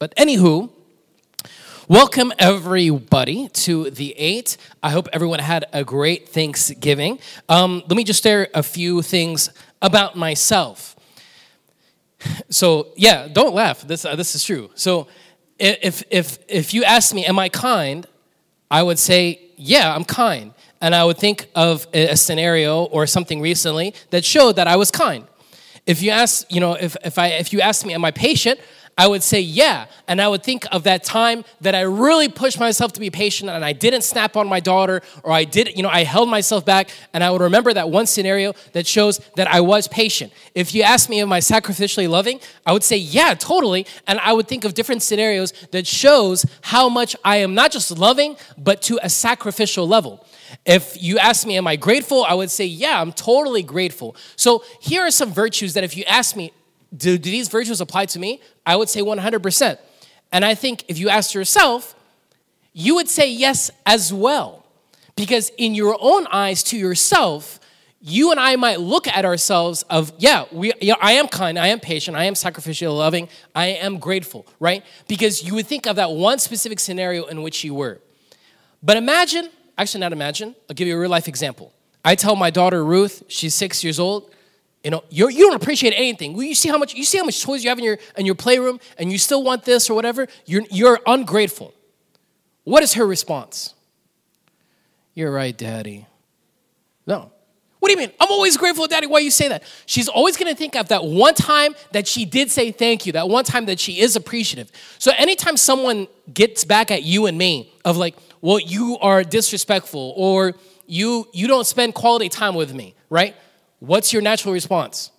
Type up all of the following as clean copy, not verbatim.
But anywho, welcome everybody to the 8th. I hope everyone had a great Thanksgiving. Let me just share a few things about myself. So yeah, don't laugh. This is true. So if you ask me, am I kind? I would say, yeah, I'm kind. And I would think of a scenario or something recently that showed that I was kind. If you ask, if you ask me, am I patient? I would say, yeah. And I would think of that time that I really pushed myself to be patient and I didn't snap on my daughter, or I did, I held myself back, and I would remember that one scenario that shows that I was patient. If you ask me, am I sacrificially loving? I would say, yeah, totally. And I would think of different scenarios that shows how much I am not just loving, but to a sacrificial level. If you ask me, am I grateful? I would say, yeah, I'm totally grateful. So here are some virtues that if you ask me, do these virtues apply to me? I would say 100%. And I think if you ask yourself, you would say yes as well. Because in your own eyes to yourself, you and I might look at ourselves of, I am kind, I am patient, I am sacrificially loving, I am grateful, right? Because you would think of that one specific scenario in which you were. But I'll give you a real life example. I tell my daughter Ruth, she's 6 years old, you don't appreciate anything. You see how much toys you have in your playroom, and you still want this or whatever. You're ungrateful. What is her response? You're right, Daddy. No. What do you mean? I'm always grateful, Daddy. Why you say that? She's always going to think of that one time that she did say thank you. That one time that she is appreciative. So anytime someone gets back at you and me of like, well, you are disrespectful, or you don't spend quality time with me, right? What's your natural response?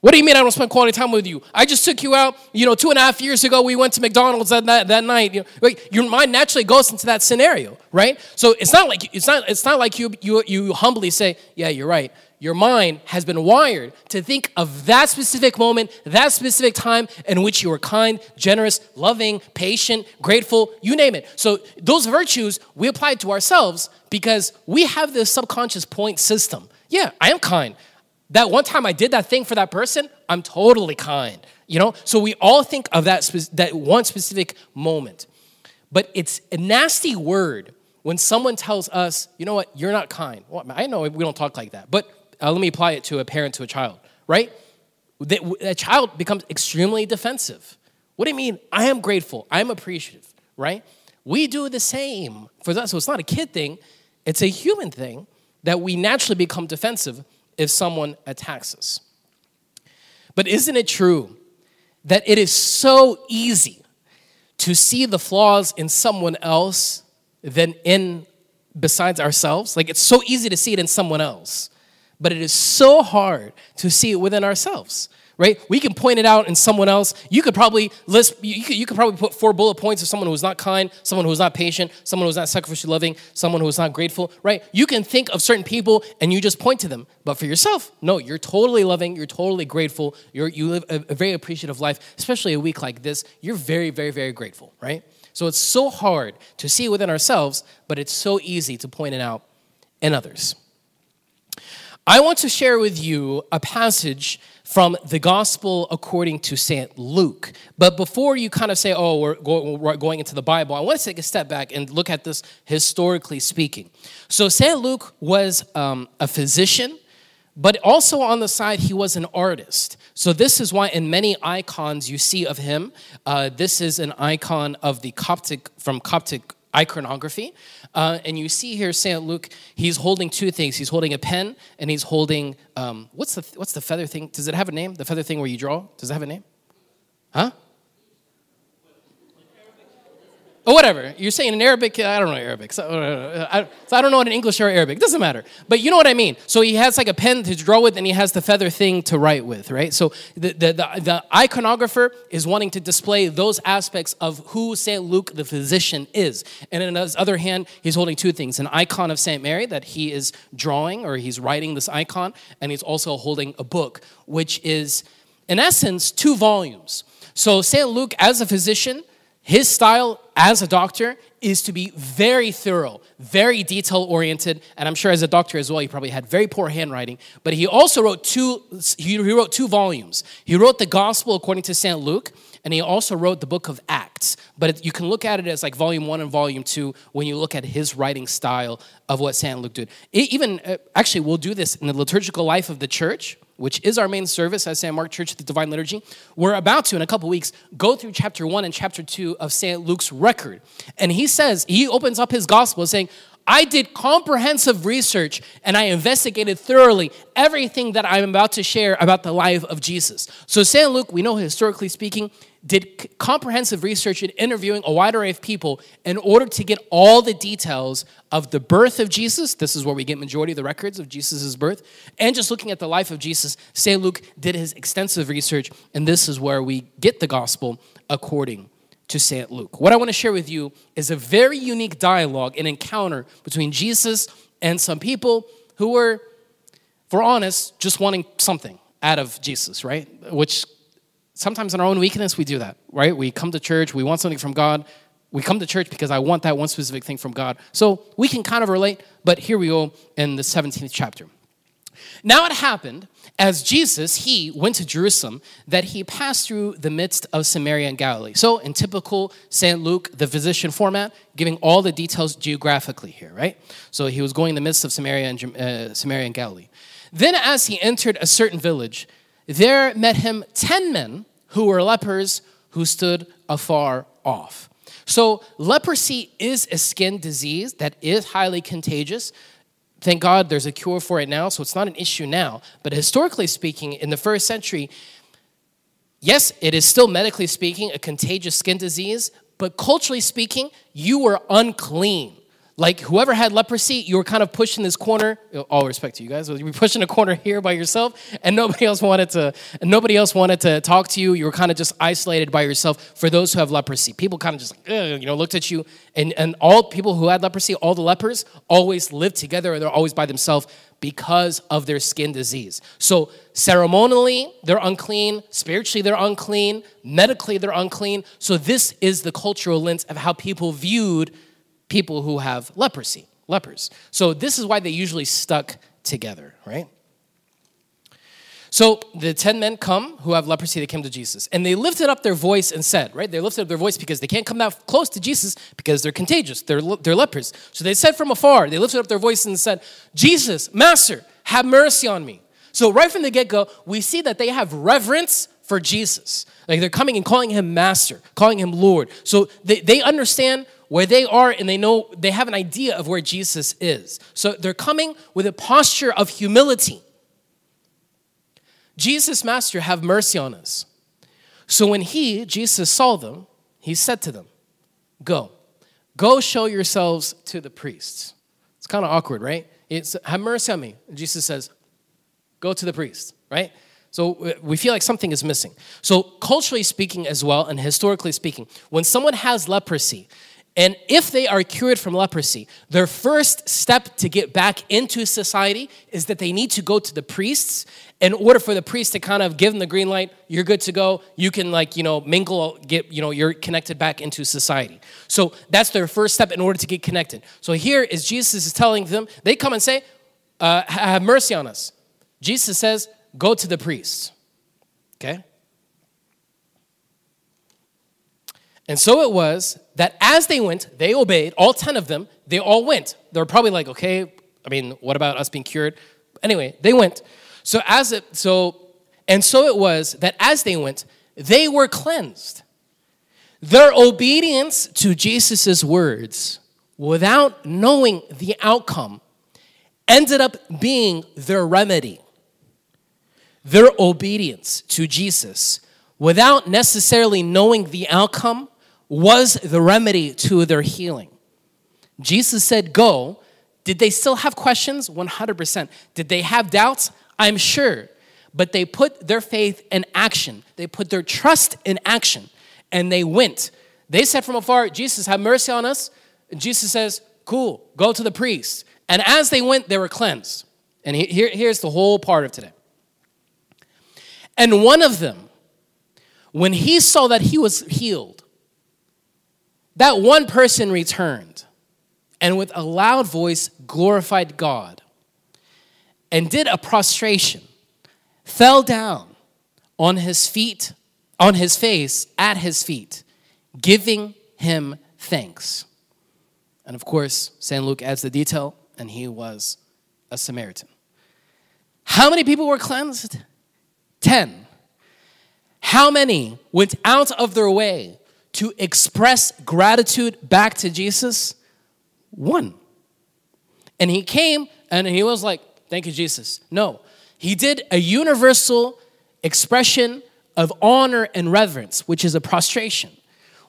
What do you mean I don't spend quality time with you? I just took you out, 2.5 years ago. We went to McDonald's that night. Your mind naturally goes into that scenario, right? So it's not like you humbly say, yeah, you're right. Your mind has been wired to think of that specific moment, that specific time in which you were kind, generous, loving, patient, grateful, you name it. So those virtues we apply to ourselves because we have this subconscious point system. Yeah, I am kind. That one time I did that thing for that person, I'm totally kind. So we all think of that one specific moment. But it's a nasty word when someone tells us, you know what, you're not kind. Well, I know we don't talk like that, but let me apply it to a parent to a child, right? A child becomes extremely defensive. What do you mean? I am grateful. I am appreciative, right? We do the same for that. So it's not a kid thing. It's a human thing that we naturally become defensive if someone attacks us. But isn't it true that it is so easy to see the flaws in someone else than besides ourselves? Like, it's so easy to see it in someone else, but it is so hard to see it within ourselves, right? We can point it out in someone else. You could probably you could probably put 4 bullet points of someone who's not kind, someone who's not patient, someone who's not sacrificially loving, someone who's not grateful, right? You can think of certain people and you just point to them. But for yourself, no, you're totally loving, you're totally grateful, you live a very appreciative life, especially a week like this. You're very, very, very grateful, right? So it's so hard to see it within ourselves, but it's so easy to point it out in others. I want to share with you a passage from the Gospel according to St. Luke. But before you kind of say, oh, we're going into the Bible, I want to take a step back and look at this historically speaking. So St. Luke was a physician, but also on the side, he was an artist. So this is why in many icons you see of him, this is an icon of the Coptic iconography. And you see here St. Luke, he's holding two things. He's holding a pen and he's holding, what's the feather thing? Does it have a name? The feather thing where you draw? Does it have a name? Huh? Or whatever. You're saying in Arabic, I don't know Arabic. So I don't know in English or Arabic. It doesn't matter. But you know what I mean. So he has like a pen to draw with and he has the feather thing to write with, right? So the iconographer is wanting to display those aspects of who St. Luke the physician is. And on his other hand, he's holding two things. An icon of St. Mary that he is drawing, or he's writing this icon. And he's also holding a book, which is, in essence, 2 volumes. So St. Luke as a physician, his style as a doctor is to be very thorough, very detail-oriented, and I'm sure as a doctor as well, he probably had very poor handwriting, but he also wrote 2 volumes. He wrote the Gospel according to St. Luke, And he also wrote the book of Acts. But you can look at it as like volume 1 and volume 2 when you look at his writing style of what St. Luke did. Actually, we'll do this in the liturgical life of the church, which is our main service at St. Mark Church, the Divine Liturgy. We're about to, in a couple weeks, go through chapter 1 and chapter 2 of St. Luke's record. And he opens up his gospel saying, I did comprehensive research and I investigated thoroughly everything that I'm about to share about the life of Jesus. So St. Luke, we know historically speaking, did comprehensive research in interviewing a wide array of people in order to get all the details of the birth of Jesus. This is where we get majority of the records of Jesus' birth. And just looking at the life of Jesus, St. Luke did his extensive research, and this is where we get the gospel according to St. Luke. What I want to share with you is a very unique dialogue, an encounter between Jesus and some people who were, if we're honest, just wanting something out of Jesus, right? Which sometimes in our own weakness, we do that, right? We come to church, we want something from God. We come to church because I want that one specific thing from God. So we can kind of relate, but here we go in the 17th chapter. Now it happened, as he went to Jerusalem, that he passed through the midst of Samaria and Galilee. So in typical St. Luke, the physician format, giving all the details geographically here, right? So he was going in the midst of Samaria and Galilee. Then as he entered a certain village, there met him 10 men who were lepers, who stood afar off. So leprosy is a skin disease that is highly contagious. Thank God there's a cure for it now, so it's not an issue now. But historically speaking, in the first century, yes, it is still medically speaking a contagious skin disease, but culturally speaking, you were unclean. Like whoever had leprosy, you were kind of pushed in this corner. All respect to you guys, you were pushed in a corner here by yourself, and nobody else wanted to talk to you. You were kind of just isolated by yourself. For those who have leprosy, people kind of just looked at you, and all people who had leprosy, all the lepers always lived together, and they're always by themselves because of their skin disease. So ceremonially, they're unclean. Spiritually, they're unclean. Medically, they're unclean. So this is the cultural lens of how people viewed people who have lepers. So this is why they usually stuck together, right? So the 10 men come who have leprosy, they came to Jesus. And they lifted up their voice and said, right? They lifted up their voice because they can't come that close to Jesus because they're contagious. They're lepers. So they said from afar, they lifted up their voice and said, Jesus, Master, have mercy on me. So right from the get-go, we see that they have reverence for Jesus. Like they're coming and calling him Master, calling him Lord. So they understand where they are, and they know, they have an idea of where Jesus is. So they're coming with a posture of humility. Jesus, Master, have mercy on us. So when Jesus saw them, he said to them, Go show yourselves to the priests. It's kind of awkward, right? It's, have mercy on me. And Jesus says, go to the priest, right? So we feel like something is missing. So culturally speaking as well, and historically speaking, when someone has leprosy, and if they are cured from leprosy, their first step to get back into society is that they need to go to the priests in order for the priest to kind of give them the green light. You're good to go. You can mingle, you're connected back into society. So that's their first step in order to get connected. So here is Jesus is telling them, they come and say, have mercy on us. Jesus says, go to the priests, okay? And so it was that as they went, they obeyed, all 10 of them, they all went. They were probably like, okay, I mean, what about us being cured? Anyway, they went. So it was that as they went, they were cleansed. Their obedience to Jesus' words, without knowing the outcome, ended up being their remedy. Their obedience to Jesus, without necessarily knowing the outcome, was the remedy to their healing. Jesus said, go. Did they still have questions? 100%. Did they have doubts? I'm sure. But they put their faith in action. They put their trust in action. And they went. They said from afar, Jesus, have mercy on us. And Jesus says, cool, go to the priest. And as they went, they were cleansed. And here's the whole part of today. And one of them, when he saw that he was healed, that one person returned and with a loud voice glorified God and did a prostration, fell down on his feet on his face at his feet, giving him thanks. And of course, St. Luke adds the detail, and he was a Samaritan. How many people were cleansed? 10. How many went out of their way to express gratitude back to Jesus? 1. And he came and he was like, thank you, Jesus. No, he did a universal expression of honor and reverence, which is a prostration,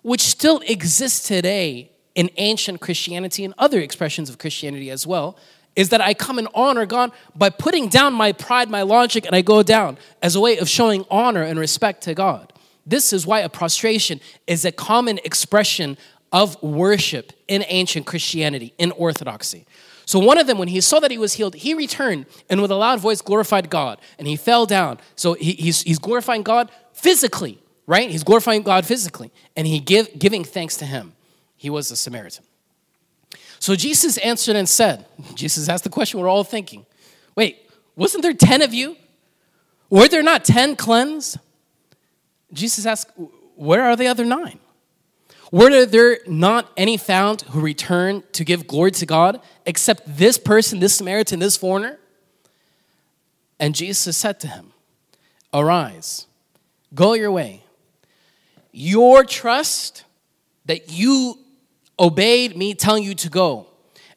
which still exists today in ancient Christianity and other expressions of Christianity as well, is that I come and honor God by putting down my pride, my logic, and I go down as a way of showing honor and respect to God. This is why a prostration is a common expression of worship in ancient Christianity, in Orthodoxy. So one of them, when he saw that he was healed, he returned and with a loud voice glorified God, and he fell down. So he's glorifying God physically, right? He's glorifying God physically, and he giving thanks to him. He was a Samaritan. So Jesus answered and said, Jesus asked the question we're all thinking, wait, wasn't there 10 of you? Were there not 10 cleansed? Jesus asked, where are the other 9? Were there not any found who returned to give glory to God except this person, this Samaritan, this foreigner? And Jesus said to him, arise, go your way. Your trust that you obeyed me telling you to go,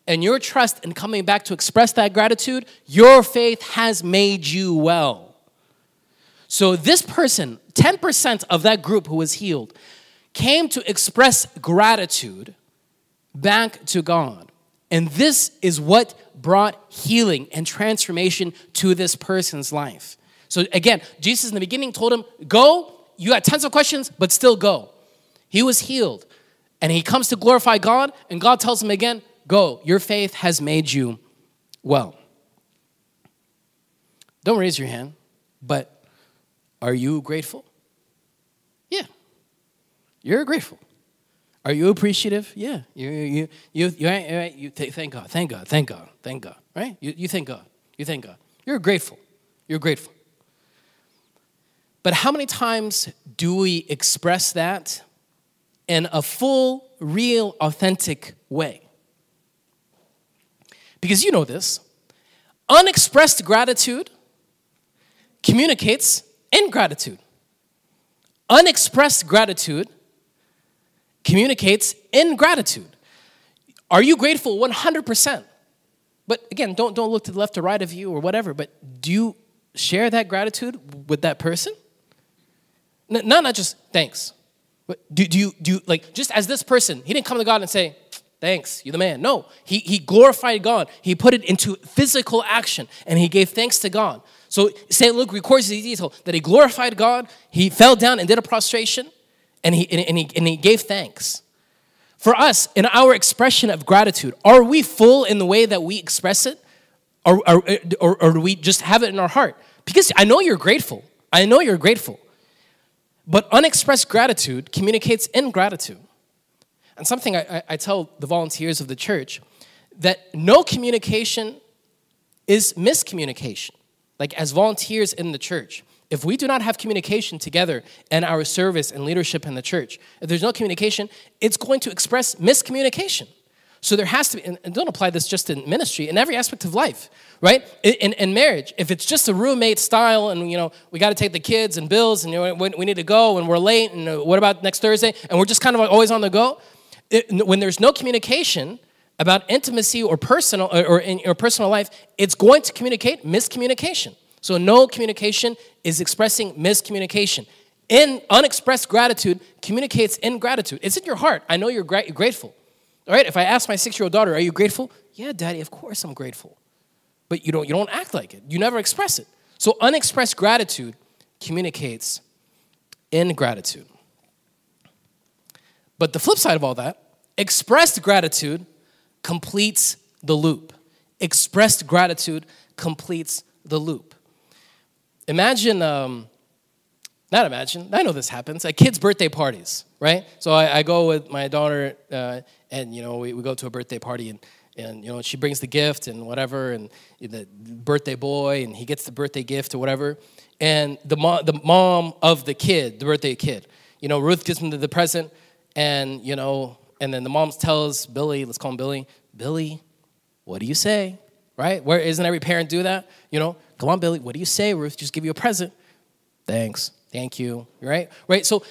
and your trust in coming back to express that gratitude, your faith has made you well. So this person, 10% of that group who was healed, came to express gratitude back to God. And this is what brought healing and transformation to this person's life. So again, Jesus in the beginning told him, go, you had tons of questions, but still go. He was healed. And he comes to glorify God, and God tells him again, go, your faith has made you well. Don't raise your hand, but are you grateful? Yeah, you're grateful. Are you appreciative? Yeah, you thank God, right? You thank God. You're grateful. But how many times do we express that in a full, real, authentic way? Because you know this, unexpressed gratitude communicates ingratitude. Unexpressed gratitude communicates ingratitude. Are you grateful 100%? But again, don't look to the left or right of you or whatever, but do you share that gratitude with that person? Not just thanks. Do you like, just as this person, he didn't come to God and say, thanks, you're the man. No, he glorified God. He put it into physical action, and he gave thanks to God. So St. Luke records the detail that he glorified God, he fell down and did a prostration, and he gave thanks. For us, in our expression of gratitude, are we full in the way that we express it? Or do we just have it in our heart? Because I know you're grateful. But unexpressed gratitude communicates ingratitude. And something I tell the volunteers of the church, that no communication is miscommunication. Like as volunteers in the church, if we do not have communication together in our service and leadership in the church, if there's no communication, it's going to express miscommunication. So there has to be, and don't apply this just in ministry, in every aspect of life, right? In marriage, if it's just a roommate style and, you know, we got to take the kids and bills and, you know, we need to go and we're late and what about next Thursday? And we're just kind of always on the go. When there's no communication about intimacy or personal or in your personal life, it's going to communicate miscommunication. So no communication is expressing miscommunication. In unexpressed gratitude communicates ingratitude. It's in your heart. I know you're grateful. All right, if I ask my 6-year-old daughter, are you grateful? Yeah, Daddy, of course I'm grateful. But you don't act like it. You never express it. So unexpressed gratitude communicates ingratitude. But the flip side of all that, expressed gratitude completes the loop. Expressed gratitude completes the loop. I know this happens at kids' birthday parties, right? So I go with my daughter, and, you know, we go to a birthday party, and and you know, she brings the gift and whatever, and the birthday boy, and he gets the birthday gift or whatever. And the mom of the kid, the birthday kid, you know, Ruth gives him the present, and you know, and then the mom tells Billy, let's call him Billy, Billy, what do you say? Right? Where isn't every parent do that? You know, come on, Billy, what do you say? Ruth just give you a present. Thanks. Thank you. Right? Right? So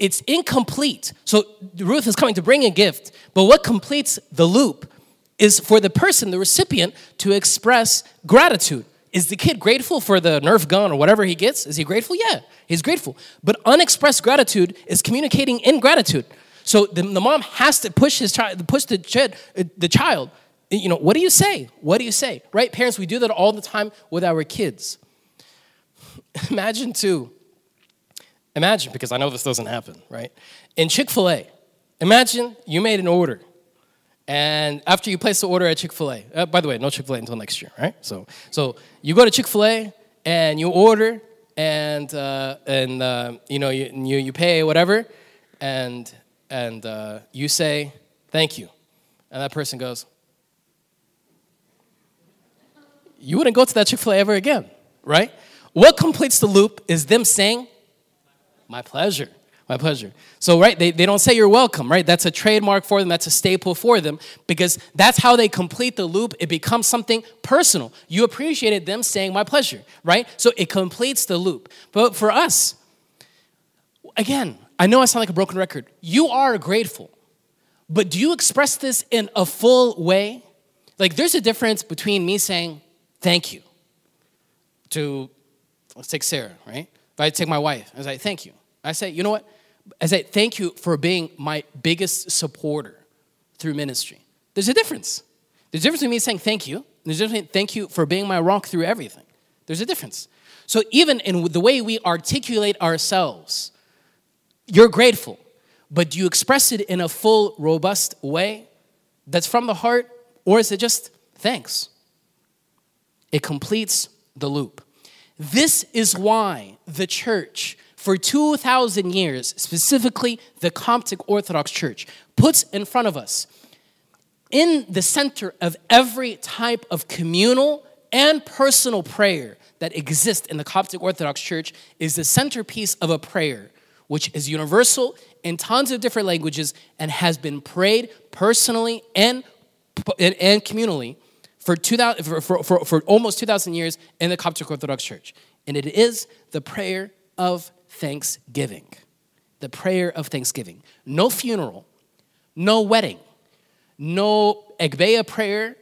it's incomplete. So Ruth is coming to bring a gift, but what completes the loop is for the person, the recipient, to express gratitude. Is the kid grateful for the Nerf gun or whatever he gets? Is he grateful? Yeah, he's grateful. But unexpressed gratitude is communicating ingratitude. So the mom has to push his child, push the child. You know, what do you say? What do you say? Right? Parents, we do that all the time with our kids. Imagine, because I know this doesn't happen, right? In Chick-fil-A, imagine you made an order. And after you place the order at Chick-fil-A, by the way, no Chick-fil-A until next year, right? So you go to Chick-fil-A and you order, and you know, you pay whatever, and you say thank you, and that person goes, you wouldn't go to that Chick-fil-A ever again, right? What completes the loop is them saying, my pleasure. My pleasure. So, right, they don't say you're welcome, right? That's a trademark for them. That's a staple for them because that's how they complete the loop. It becomes something personal. You appreciated them saying my pleasure, right? So it completes the loop. But for us, again, I know I sound like a broken record. You are grateful, but do you express this in a full way? Like there's a difference between me saying thank you to, let's take Sarah, right? If I take my wife, I say thank you. I say, you know what? I say, thank you for being my biggest supporter through ministry. There's a difference. There's a difference between me saying thank you. There's a difference thank you for being my rock through everything. There's a difference. So even in the way we articulate ourselves, you're grateful, but do you express it in a full, robust way that's from the heart, or is it just thanks? It completes the loop. This is why the church for 2,000 years, specifically the Coptic Orthodox Church, puts in front of us, in the center of every type of communal and personal prayer that exists in the Coptic Orthodox Church, is the centerpiece of a prayer, which is universal in tons of different languages and has been prayed personally and communally for almost 2,000 years in the Coptic Orthodox Church. And it is the prayer of thanksgiving, the prayer of thanksgiving. No funeral, no wedding, no Egbeya prayer,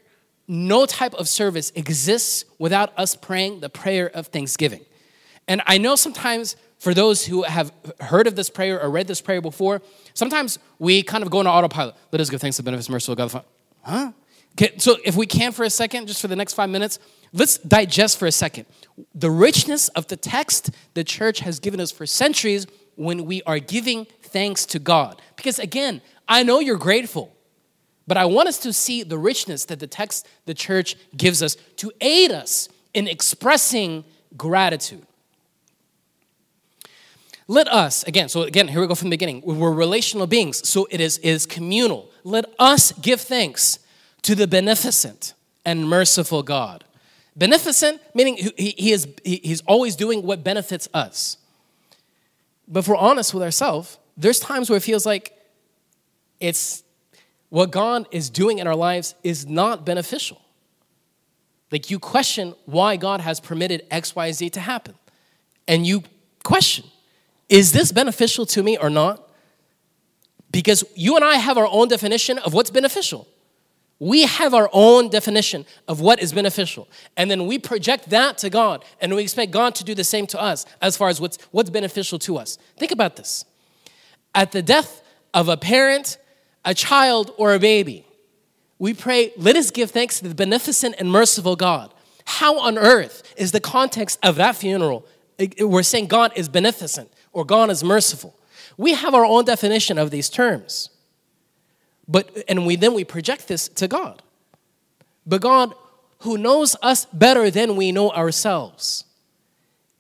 no type of service exists without us praying the prayer of thanksgiving. And I know sometimes for those who have heard of this prayer or read this prayer before, sometimes we kind of go into autopilot. Let us give thanks to the benefits, merciful God the Father. Huh? Okay, so if we can for a second, just for the next 5 minutes, let's digest for a second the richness of the text the church has given us for centuries when we are giving thanks to God. Because again, I know you're grateful, but I want us to see the richness that the text the church gives us to aid us in expressing gratitude. Let us, again, here we go from the beginning. We're relational beings, so it is communal. Let us give thanks to the beneficent and merciful God. Beneficent, meaning he's always doing what benefits us. But if we're honest with ourselves, there's times where it feels like it's what God is doing in our lives is not beneficial. Like you question why God has permitted X, Y, Z to happen. And you question, is this beneficial to me or not? Because you and I have our own definition of what's beneficial. We have our own definition of what is beneficial. And then we project that to God. And we expect God to do the same to us as far as what's beneficial to us. Think about this. At the death of a parent, a child, or a baby, we pray, let us give thanks to the beneficent and merciful God. How on earth is the context of that funeral? We're saying God is beneficent or God is merciful. We have our own definition of these terms. And we project this to God. But God, who knows us better than we know ourselves,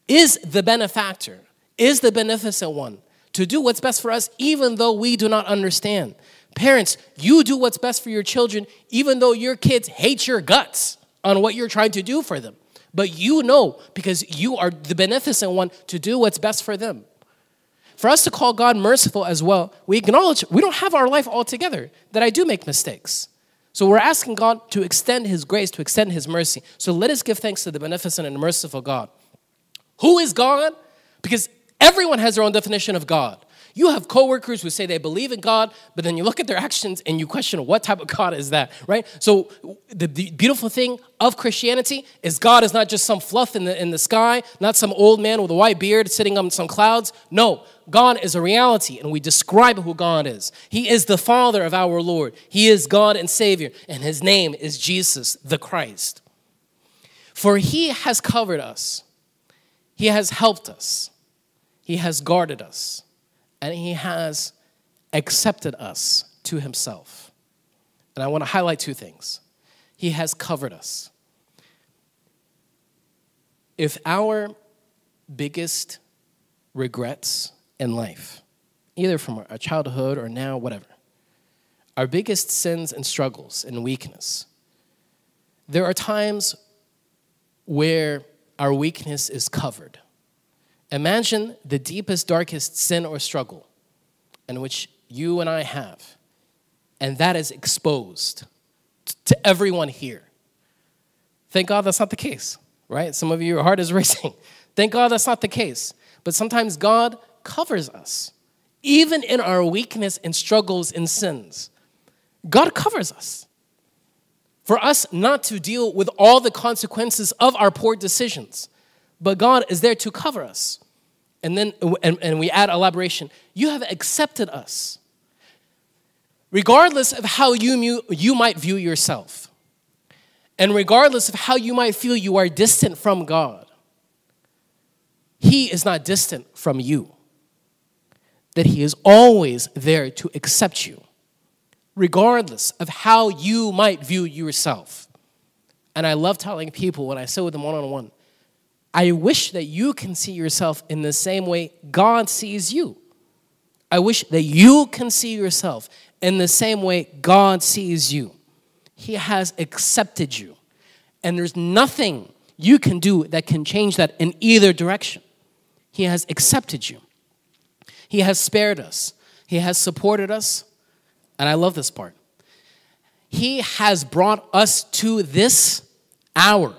is the benefactor, is the beneficent one, to do what's best for us, even though we do not understand. Parents, you do what's best for your children, even though your kids hate your guts on what you're trying to do for them. But you know, because you are the beneficent one, to do what's best for them. For us to call God merciful as well, we acknowledge we don't have our life all together, that I do make mistakes. So we're asking God to extend his grace, to extend his mercy. So let us give thanks to the beneficent and merciful God. Who is God? Because everyone has their own definition of God. You have coworkers who say they believe in God, but then you look at their actions and you question, what type of God is that, right? So the beautiful thing of Christianity is God is not just some fluff in the sky, not some old man with a white beard sitting on some clouds. No, God is a reality, and we describe who God is. He is the Father of our Lord. He is God and Savior, and his name is Jesus the Christ. For he has covered us. He has helped us. He has guarded us. And he has accepted us to himself. And I want to highlight two things. He has covered us. If our biggest regrets in life, either from our childhood or now, whatever, our biggest sins and struggles and weakness, there are times where our weakness is covered. Imagine the deepest, darkest sin or struggle in which you and I have, and that is exposed to everyone here. Thank God that's not the case, right? Some of you, your heart is racing. Thank God that's not the case. But sometimes God covers us, even in our weakness and struggles and sins. God covers us. For us not to deal with all the consequences of our poor decisions, but God is there to cover us. And then, and we add elaboration. You have accepted us. Regardless of how you might view yourself, and regardless of how you might feel you are distant from God, he is not distant from you. That he is always there to accept you, regardless of how you might view yourself. And I love telling people when I sit with them one-on-one, I wish that you can see yourself in the same way God sees you. I wish that you can see yourself in the same way God sees you. He has accepted you. And there's nothing you can do that can change that in either direction. He has accepted you. He has spared us. He has supported us. And I love this part. He has brought us to this hour.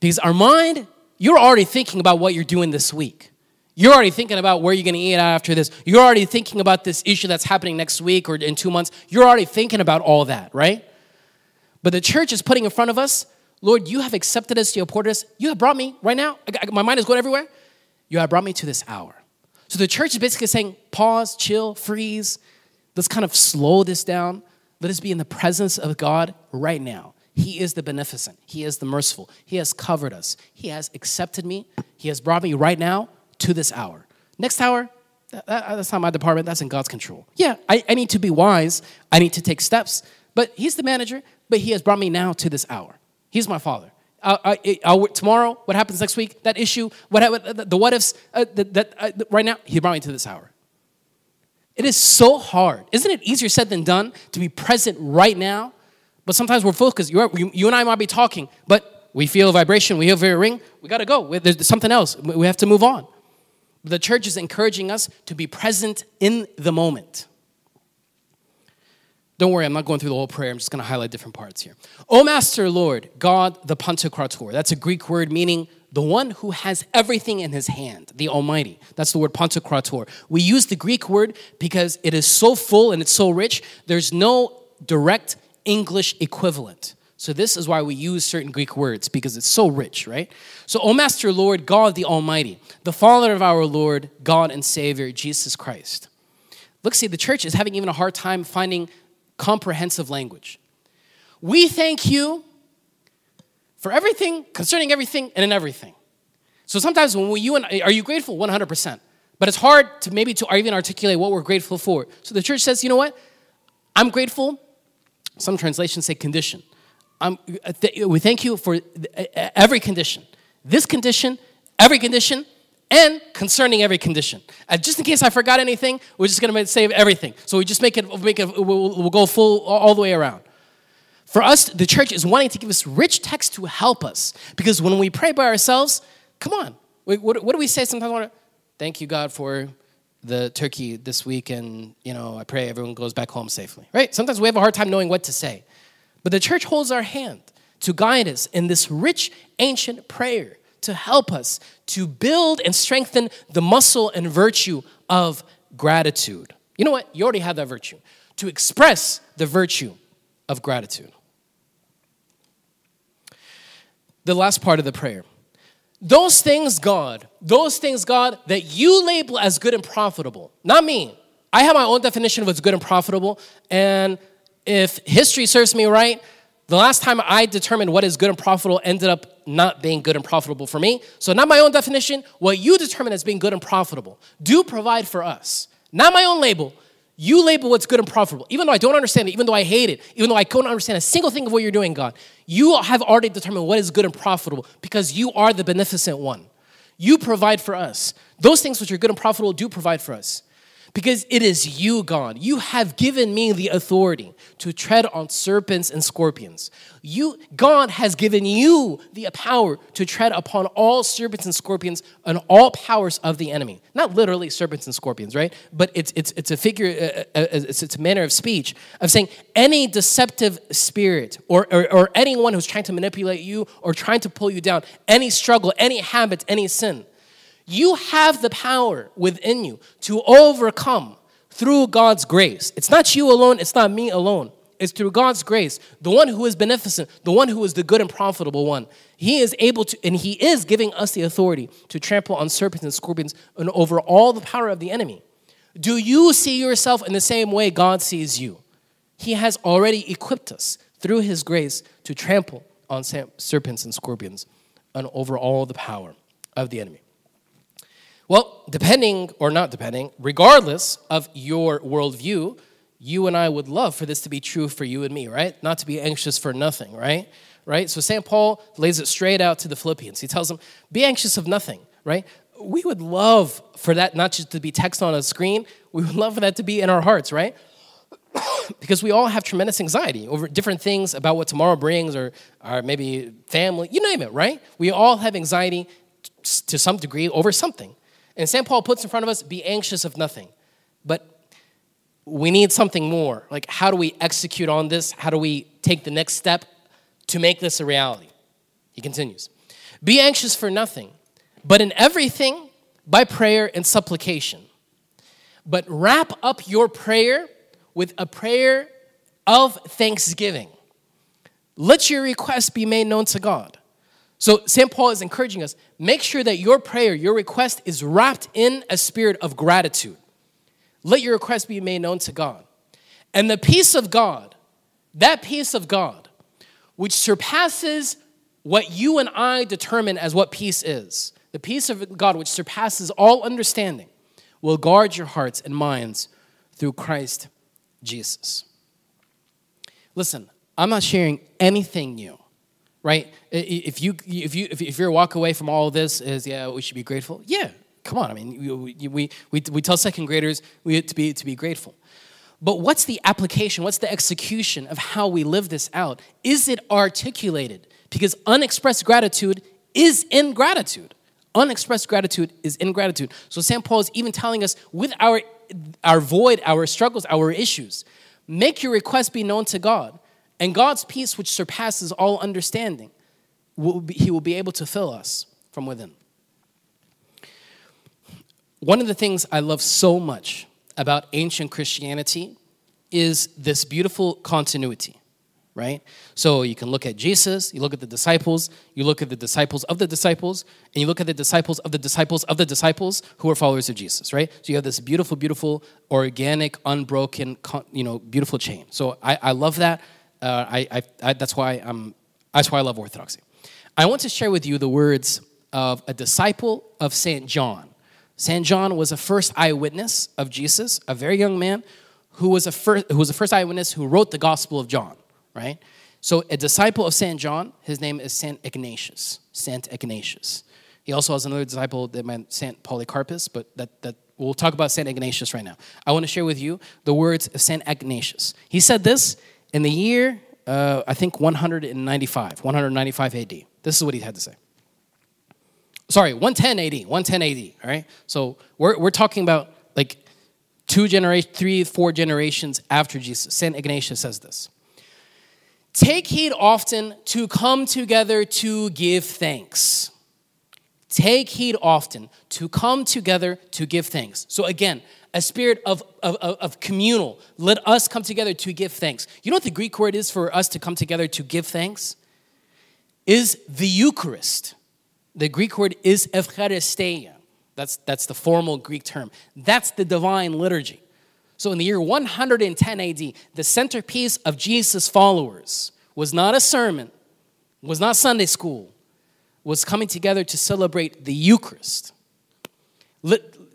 Because our mind, you're already thinking about what you're doing this week. You're already thinking about where you're going to eat after this. You're already thinking about this issue that's happening next week or in 2 months. You're already thinking about all that, right? But the church is putting in front of us, Lord, you have accepted us, you have poured us. You have brought me right now. My mind is going everywhere. You have brought me to this hour. So the church is basically saying, pause, chill, freeze. Let's kind of slow this down. Let us be in the presence of God right now. He is the beneficent. He is the merciful. He has covered us. He has accepted me. He has brought me right now to this hour. Next hour, that's not my department. That's in God's control. Yeah, I need to be wise. I need to take steps. But he's the manager. But he has brought me now to this hour. He's my father. Tomorrow, what happens next week, that issue, the what-ifs, right now, he brought me to this hour. It is so hard. Isn't it easier said than done to be present right now? But sometimes we're focused. You and I might be talking, but we feel a vibration. We hear a ring. We got to go. There's something else. We have to move on. The church is encouraging us to be present in the moment. Don't worry, I'm not going through the whole prayer. I'm just going to highlight different parts here. O Master, Lord, God, the Pantocrator. That's a Greek word meaning the one who has everything in his hand, the Almighty. That's the word Pantocrator. We use the Greek word because it is so full and it's so rich. There's no direct English equivalent. So this is why we use certain Greek words, because it's so rich, right? So, O Master, Lord, God the Almighty, the Father of our Lord, God and Savior, Jesus Christ. Look, see, the church is having even a hard time finding comprehensive language. We thank you for everything, concerning everything, and in everything. So sometimes when are you grateful? 100%. But it's hard to maybe to even articulate what we're grateful for. So the church says, you know what? I'm grateful. Some translations say condition. We thank you for every condition. This condition, every condition, and concerning every condition. Just in case I forgot anything, we're just going to save everything. So we just we'll go full all the way around. For us, the church is wanting to give us rich text to help us. Because when we pray by ourselves, come on. What do we say sometimes? Thank you, God, for the turkey this week. And, you know, I pray everyone goes back home safely. Right? Sometimes we have a hard time knowing what to say. But the church holds our hand to guide us in this rich, ancient prayer to help us to build and strengthen the muscle and virtue of gratitude. You know what? You already have that virtue. To express the virtue of gratitude. The last part of the prayer. Those things, God, that you label as good and profitable. Not me. I have my own definition of what's good and profitable. And if history serves me right, the last time I determined what is good and profitable ended up not being good and profitable for me. So not my own definition. What you determine as being good and profitable. Do provide for us. Not my own label. You label what's good and profitable. Even though I don't understand it, even though I hate it, even though I couldn't understand a single thing of what you're doing, God, you have already determined what is good and profitable because you are the beneficent one. You provide for us. Those things which are good and profitable do provide for us because it is you, God. You have given me the authority to tread on serpents and scorpions. You, God, has given you the power to tread upon all serpents and scorpions and all powers of the enemy. Not literally serpents and scorpions, right? But it's a figure, it's a manner of speech of saying any deceptive spirit or anyone who's trying to manipulate you or trying to pull you down, any struggle, any habit, any sin, you have the power within you to overcome through God's grace. It's not you alone. It's not me alone. It's through God's grace. The one who is beneficent, the one who is the good and profitable one, he is able to, and he is giving us the authority to trample on serpents and scorpions and over all the power of the enemy. Do you see yourself in the same way God sees you? He has already equipped us through his grace to trample on serpents and scorpions and over all the power of the enemy. Well, depending or not depending, regardless of your worldview, you and I would love for this to be true for you and me, right? Not to be anxious for nothing, right? Right? So St. Paul lays it straight out to the Philippians. He tells them, be anxious of nothing, right? We would love for that not just to be text on a screen. We would love for that to be in our hearts, right? Because we all have tremendous anxiety over different things about what tomorrow brings or maybe family, you name it, right? We all have anxiety to some degree over something. And St. Paul puts in front of us, be anxious of nothing. But we need something more. Like, how do we execute on this? How do we take the next step to make this a reality? He continues, be anxious for nothing, but in everything by prayer and supplication. But wrap up your prayer with a prayer of thanksgiving. Let your requests be made known to God. So St. Paul is encouraging us, make sure that your prayer, your request is wrapped in a spirit of gratitude. Let your request be made known to God. And the peace of God, that peace of God, which surpasses what you and I determine as what peace is, the peace of God which surpasses all understanding, will guard your hearts and minds through Christ Jesus. Listen, I'm not sharing anything new. Right? If your walk away from all of this is, yeah, we should be grateful. Yeah, come on. I mean, we tell second graders to be grateful. But what's the application? What's the execution of how we live this out? Is it articulated? Because unexpressed gratitude is ingratitude. Unexpressed gratitude is ingratitude. So St. Paul is even telling us with our void, our struggles, our issues, make your request be known to God. And God's peace, which surpasses all understanding, he will be able to fill us from within. One of the things I love so much about ancient Christianity is this beautiful continuity, right? So you can look at Jesus, you look at the disciples, you look at the disciples of the disciples, and you look at the disciples of the disciples of the disciples who are followers of Jesus, right? So you have this beautiful, beautiful, organic, unbroken, beautiful chain. So I love that. That's why I love Orthodoxy. I want to share with you the words of a disciple of St. John. St. John was a first eyewitness of Jesus, a very young man who was a first eyewitness who wrote the Gospel of John, right? So a disciple of St. John, his name is St. Ignatius. He also has another disciple that meant St. Polycarpus, but that we'll talk about St. Ignatius right now. I want to share with you the words of St. Ignatius. He said this in the year, I think, 195 AD. This is what he had to say. Sorry, 110 AD, all right? So we're talking about like four generations after Jesus. St. Ignatius says this. Take heed often to come together to give thanks. Take heed often to come together to give thanks. So again, a spirit of communal. Let us come together to give thanks. You know what the Greek word is for us to come together to give thanks? Is the Eucharist. The Greek word is Eucharisteia. That's the formal Greek term. That's the Divine Liturgy. So in the year 110 AD, the centerpiece of Jesus' followers was not a sermon, was not Sunday school, was coming together to celebrate the Eucharist.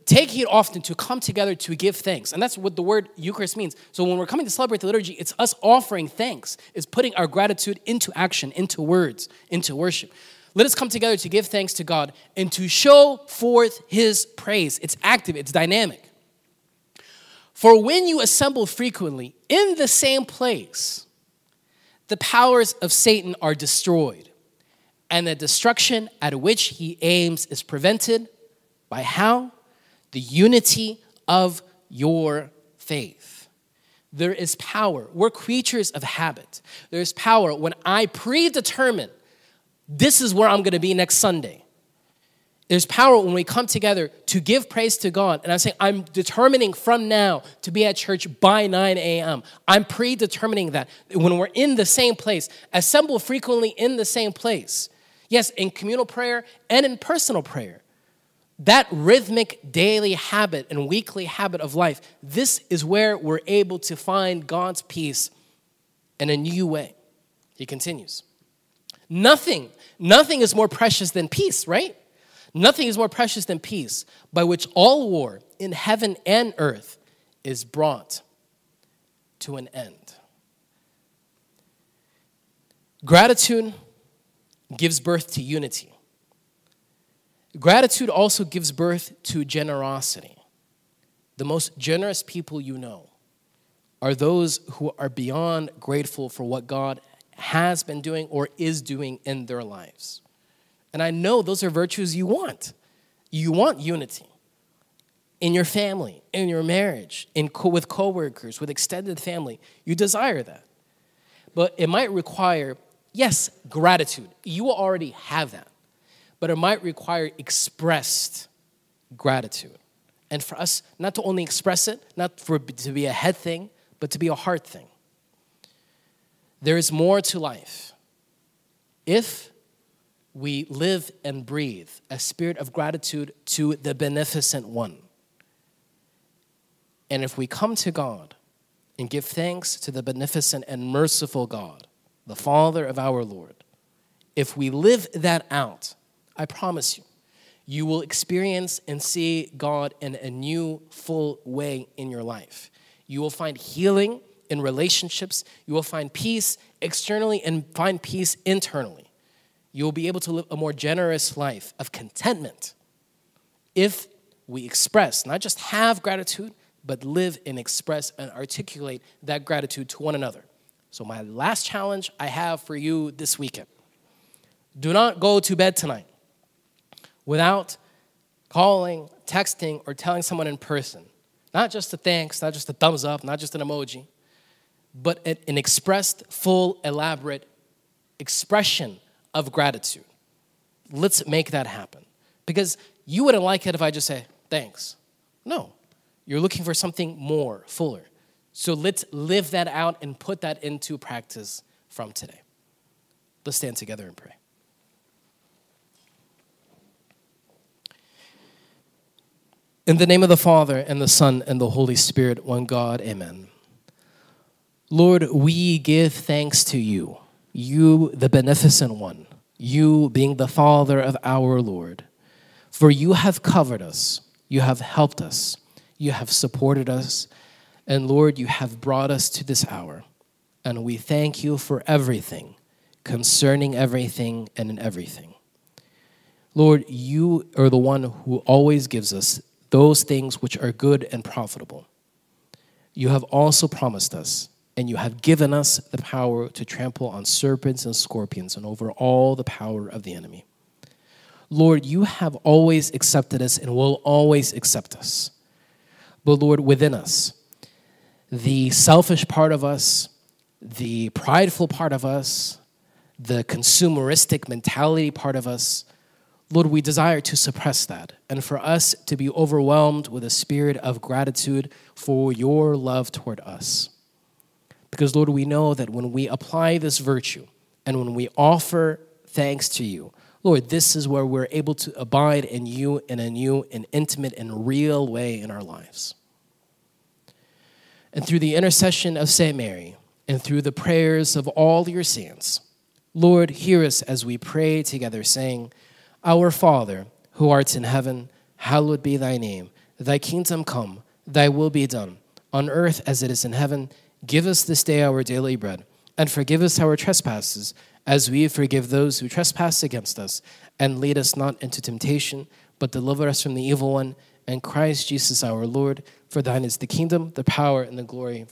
Take heed often to come together to give thanks. And that's what the word Eucharist means. So when we're coming to celebrate the liturgy, it's us offering thanks. It's putting our gratitude into action, into words, into worship. Let us come together to give thanks to God and to show forth his praise. It's active. It's dynamic. For when you assemble frequently in the same place, the powers of Satan are destroyed. And the destruction at which he aims is prevented by how? The unity of your faith. There is power. We're creatures of habit. There is power when I predetermine this is where I'm going to be next Sunday. There's power when we come together to give praise to God. And I'm saying I'm determining from now to be at church by 9 a.m. I'm predetermining that. When we're in the same place, assemble frequently in the same place. Yes, in communal prayer and in personal prayer. That rhythmic daily habit and weekly habit of life, this is where we're able to find God's peace in a new way. He continues. Nothing is more precious than peace, right? Nothing is more precious than peace, by which all war in heaven and earth is brought to an end. Gratitude gives birth to unity. Gratitude also gives birth to generosity. The most generous people you know are those who are beyond grateful for what God has been doing or is doing in their lives. And I know those are virtues you want. You want unity in your family, in your marriage, with coworkers, with extended family. You desire that. But it might require, yes, gratitude. You already have that. But it might require expressed gratitude. And for us not to only express it, not for it to be a head thing, but to be a heart thing. There is more to life. If we live and breathe a spirit of gratitude to the beneficent one, and if we come to God and give thanks to the beneficent and merciful God, the Father of our Lord, if we live that out, I promise you, you will experience and see God in a new, full way in your life. You will find healing in relationships. You will find peace externally and find peace internally. You will be able to live a more generous life of contentment if we express, not just have gratitude, but live and express and articulate that gratitude to one another. So my last challenge I have for you this weekend. Do not go to bed tonight without calling, texting, or telling someone in person. Not just a thanks, not just a thumbs up, not just an emoji, but an expressed, full, elaborate expression of gratitude. Let's make that happen. Because you wouldn't like it if I just say, thanks. No, you're looking for something more, fuller. So let's live that out and put that into practice from today. Let's stand together and pray. In the name of the Father, and the Son, and the Holy Spirit, one God, amen. Lord, we give thanks to you, you the beneficent one, you being the Father of our Lord. For you have covered us, you have helped us, you have supported us, and Lord, you have brought us to this hour. And we thank you for everything, concerning everything and in everything. Lord, you are the one who always gives us those things which are good and profitable. You have also promised us, and you have given us the power to trample on serpents and scorpions and over all the power of the enemy. Lord, you have always accepted us and will always accept us. But Lord, within us, the selfish part of us, the prideful part of us, the consumeristic mentality part of us, Lord, we desire to suppress that and for us to be overwhelmed with a spirit of gratitude for your love toward us. Because, Lord, we know that when we apply this virtue and when we offer thanks to you, Lord, this is where we're able to abide in you and in an intimate and real way in our lives. And through the intercession of St. Mary and through the prayers of all your saints, Lord, hear us as we pray together, saying, Our Father, who art in heaven, hallowed be thy name. Thy kingdom come, thy will be done, on earth as it is in heaven. Give us this day our daily bread, and forgive us our trespasses, as we forgive those who trespass against us. And lead us not into temptation, but deliver us from the evil one. And Christ Jesus our Lord, for thine is the kingdom, the power, and the glory.